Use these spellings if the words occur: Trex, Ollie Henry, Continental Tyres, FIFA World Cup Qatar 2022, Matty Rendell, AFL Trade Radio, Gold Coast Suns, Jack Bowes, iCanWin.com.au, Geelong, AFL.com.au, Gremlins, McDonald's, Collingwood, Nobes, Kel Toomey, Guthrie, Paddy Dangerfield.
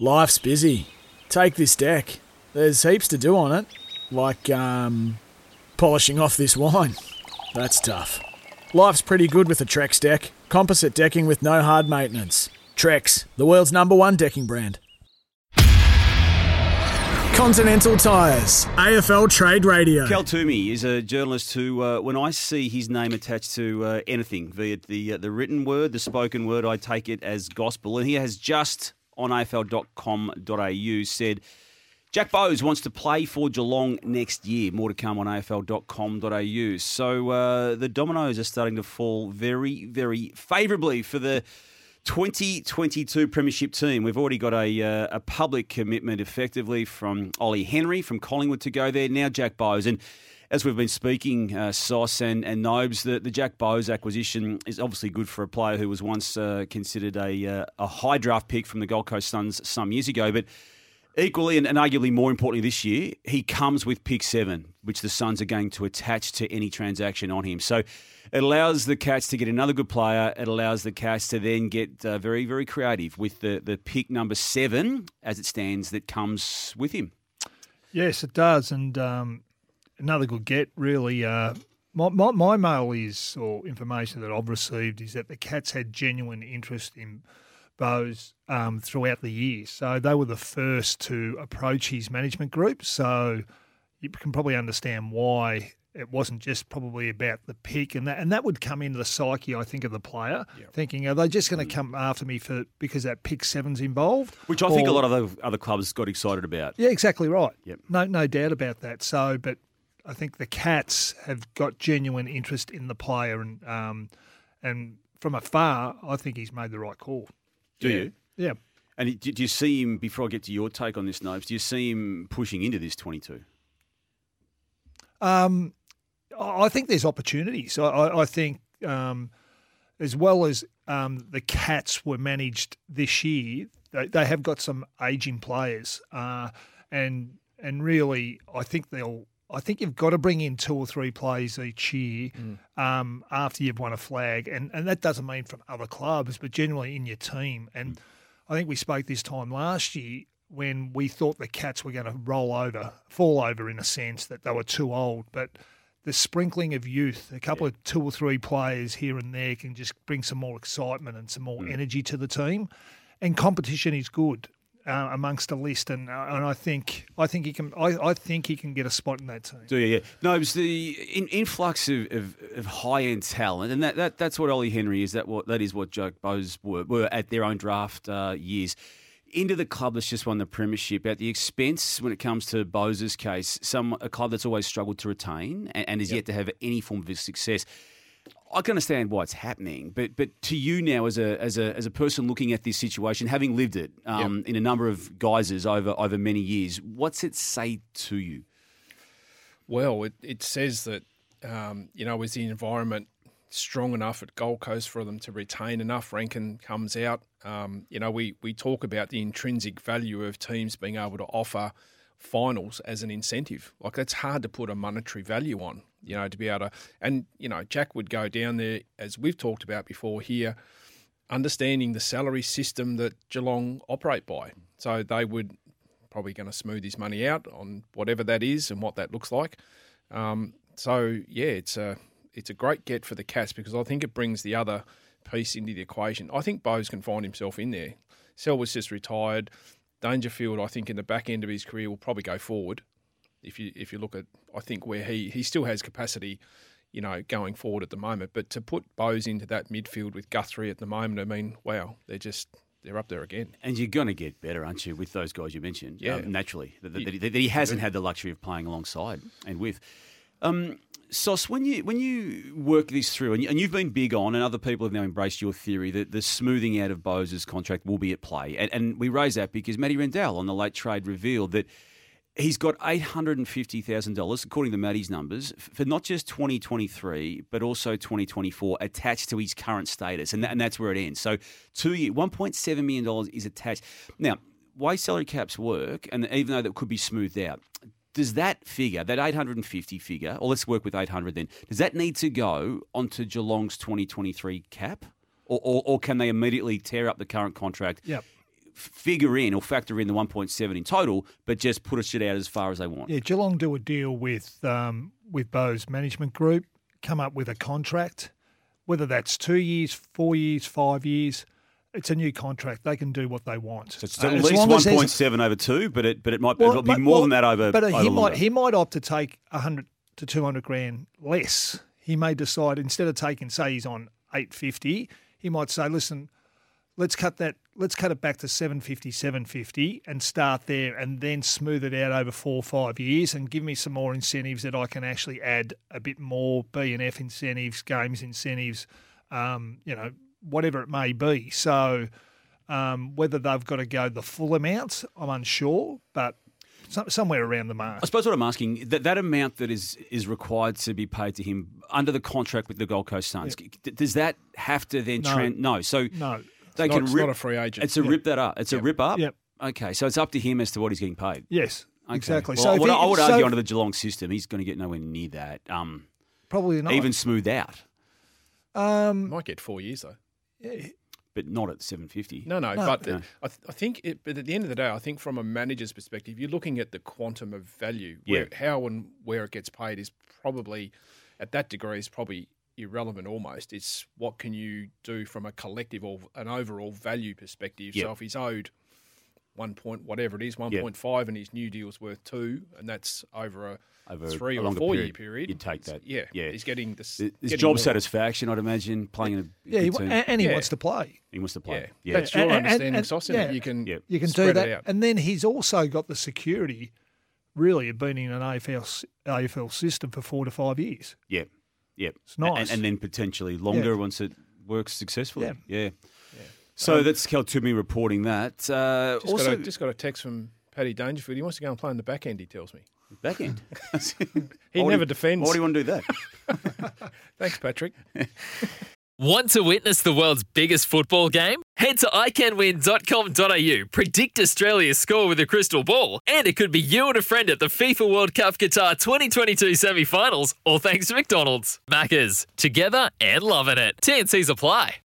Life's busy. Take this deck. There's heaps to do on it. Like, polishing off this wine. That's tough. Life's pretty good with a Trex deck. Composite decking with no hard maintenance. Trex, the world's #1 decking brand. Continental Tyres, AFL Trade Radio. Kel Toomey is a journalist who, when I see his name attached to anything, be it the written word, the spoken word, I take it as gospel. And he has just, on AFL.com.au, said Jack Bowes wants to play for Geelong next year. More to come on AFL.com.au. So the dominoes are starting to fall very, very favourably for the 2022 Premiership team. We've already got a public commitment, effectively, from Ollie Henry from Collingwood to go there. Now Jack Bowes. And as we've been speaking, Sauce and Nobes, the Jack Bowes acquisition is obviously good for a player who was once considered a high draft pick from the Gold Coast Suns some years ago. But equally, and arguably more importantly this year, he comes with pick 7, which the Suns are going to attach to any transaction on him. So it allows the Cats to get another good player. It allows the Cats to then get very, very creative with the pick number 7, as it stands, that comes with him. Yes, it does. And another good get, really. My mail is, or information that I've received, is that the Cats had genuine interest in Bowes throughout the year. So they were the first to approach his management group. So you can probably understand why it wasn't just probably about the pick, and that would come into the psyche, I think, of the player, thinking, are they just going to come after me because that pick 7's involved? Which I think a lot of other clubs got excited about. Yeah, exactly right. Yep. No doubt about that. So, but I think the Cats have got genuine interest in the player, and from afar, I think he's made the right call. Do you? Yeah. And do you see him, before I get to your take on this, Nobes, do you see him pushing into this 22? I think there's opportunities. I think as well as the Cats were managed this year, they have got some ageing players, and really, I think you've got to bring in 2 or 3 plays each year after you've won a flag. And that doesn't mean from other clubs, but generally in your team. And I think we spoke this time last year when we thought the Cats were going to fall over in a sense, that they were too old. But the sprinkling of youth, a couple of 2 or 3 players here and there can just bring some more excitement and some more energy to the team. And competition is good amongst a list, and I think he can. I think he can get a spot in that team. Do you? Yeah. No, it was the influx of high end talent, and that's what Ollie Henry is. That is what Jack Bowes were at their own draft years. Into the club that's just won the premiership at the expense, when it comes to Bowes' case, a club that's always struggled to retain and is yet to have any form of success. I can understand why it's happening, but to you now as a person looking at this situation, having lived it in a number of guises over many years, what's it say to you? Well, it says that is the environment strong enough at Gold Coast for them to retain enough? Rankin comes out. We talk about the intrinsic value of teams being able to offer finals as an incentive. Like, that's hard to put a monetary value on, to be able to, and, Jack would go down there, as we've talked about before here, understanding the salary system that Geelong operate by. So they would probably going to smooth his money out on whatever that is and what that looks like. It's a great get for the Cats, because I think it brings the other piece into the equation. I think Bowes can find himself in there. Selwood's just retired. Dangerfield, I think, in the back end of his career will probably go forward. If you look at, I think, where he still has capacity, going forward at the moment. But to put Bowes into that midfield with Guthrie at the moment, I mean, wow, they're up there again. And you're going to get better, aren't you, with those guys you mentioned? Yeah, naturally. That he hasn't had the luxury of playing alongside and with. Sauce, when you work this through, and you've been big on, and other people have now embraced your theory, that the smoothing out of Bowes' contract will be at play. And we raise that because Matty Rendell on the late trade revealed that he's got $850,000, according to Matty's numbers, for not just 2023, but also 2024, attached to his current status. And that's where it ends. So $1.7 million is attached. Now, way salary caps work, and even though that could be smoothed out, does that figure, that 850 figure, or let's work with 800 then, does that need to go onto Geelong's 2023 cap? Or can they immediately tear up the current contract figure in or factor in the 1.7 in total, but just put a shit out as far as they want. Yeah, Geelong do a deal with Bowes Management Group, come up with a contract, whether that's 2 years, 4 years, 5 years. It's a new contract. They can do what they want. So it's at least 1.7 over two, but it might be more than that over. But he might opt to take 100 to 200 grand less. He may decide instead of taking, say, he's on 850. He might say, "Listen, let's cut it back to 750, 750, and start there, and then smooth it out over 4 or 5 years, and give me some more incentives that I can actually add a bit more B&F incentives, games incentives, whatever it may be." So whether they've got to go the full amount, I'm unsure, but somewhere around the mark. I suppose what I'm asking, that amount that is required to be paid to him under the contract with the Gold Coast Suns, yeah. Does that have to then trend? No. So no. They can rip, not a free agent. It's a rip that up. It's a rip up? Yep. Okay, so it's up to him as to what he's getting paid. Yes, okay. Exactly. Well, so I would argue under the Geelong system, he's going to get nowhere near that. Probably not. Even smoothed out. Might get 4 years, though. Yeah. But not at 750. No. But no. But at the end of the day, I think from a manager's perspective, you're looking at the quantum of value. Yeah. How and where it gets paid is probably, at that degree, is probably irrelevant almost. It's what can you do from a collective or an overall value perspective. Yep. So if he's owed 1 point, whatever it is, 1.5, and his new deal's worth 2, and that's over 3 or 4 year period. You'd take that. Yeah. He's getting this. His job more satisfaction, I'd imagine, playing in a good team. And he wants to play. Yeah. That's your understanding, Sauce. Yeah. You can do that. And then he's also got the security, really, of being in an AFL system for 4 to 5 years. Yeah. Yep. It's nice. And then potentially longer once it works successfully. Yeah. So that's Kel Toomey reporting that. Just got a text from Paddy Dangerfield. He wants to go and play in the back end, he tells me. Back end? He never defends. Why do you want to do that? Thanks, Patrick. Want to witness the world's biggest football game? Head to iCanWin.com.au, predict Australia's score with a crystal ball, and it could be you and a friend at the FIFA World Cup Qatar 2022 semi-finals, all thanks to McDonald's. Maccas, together and loving it. TNCs apply.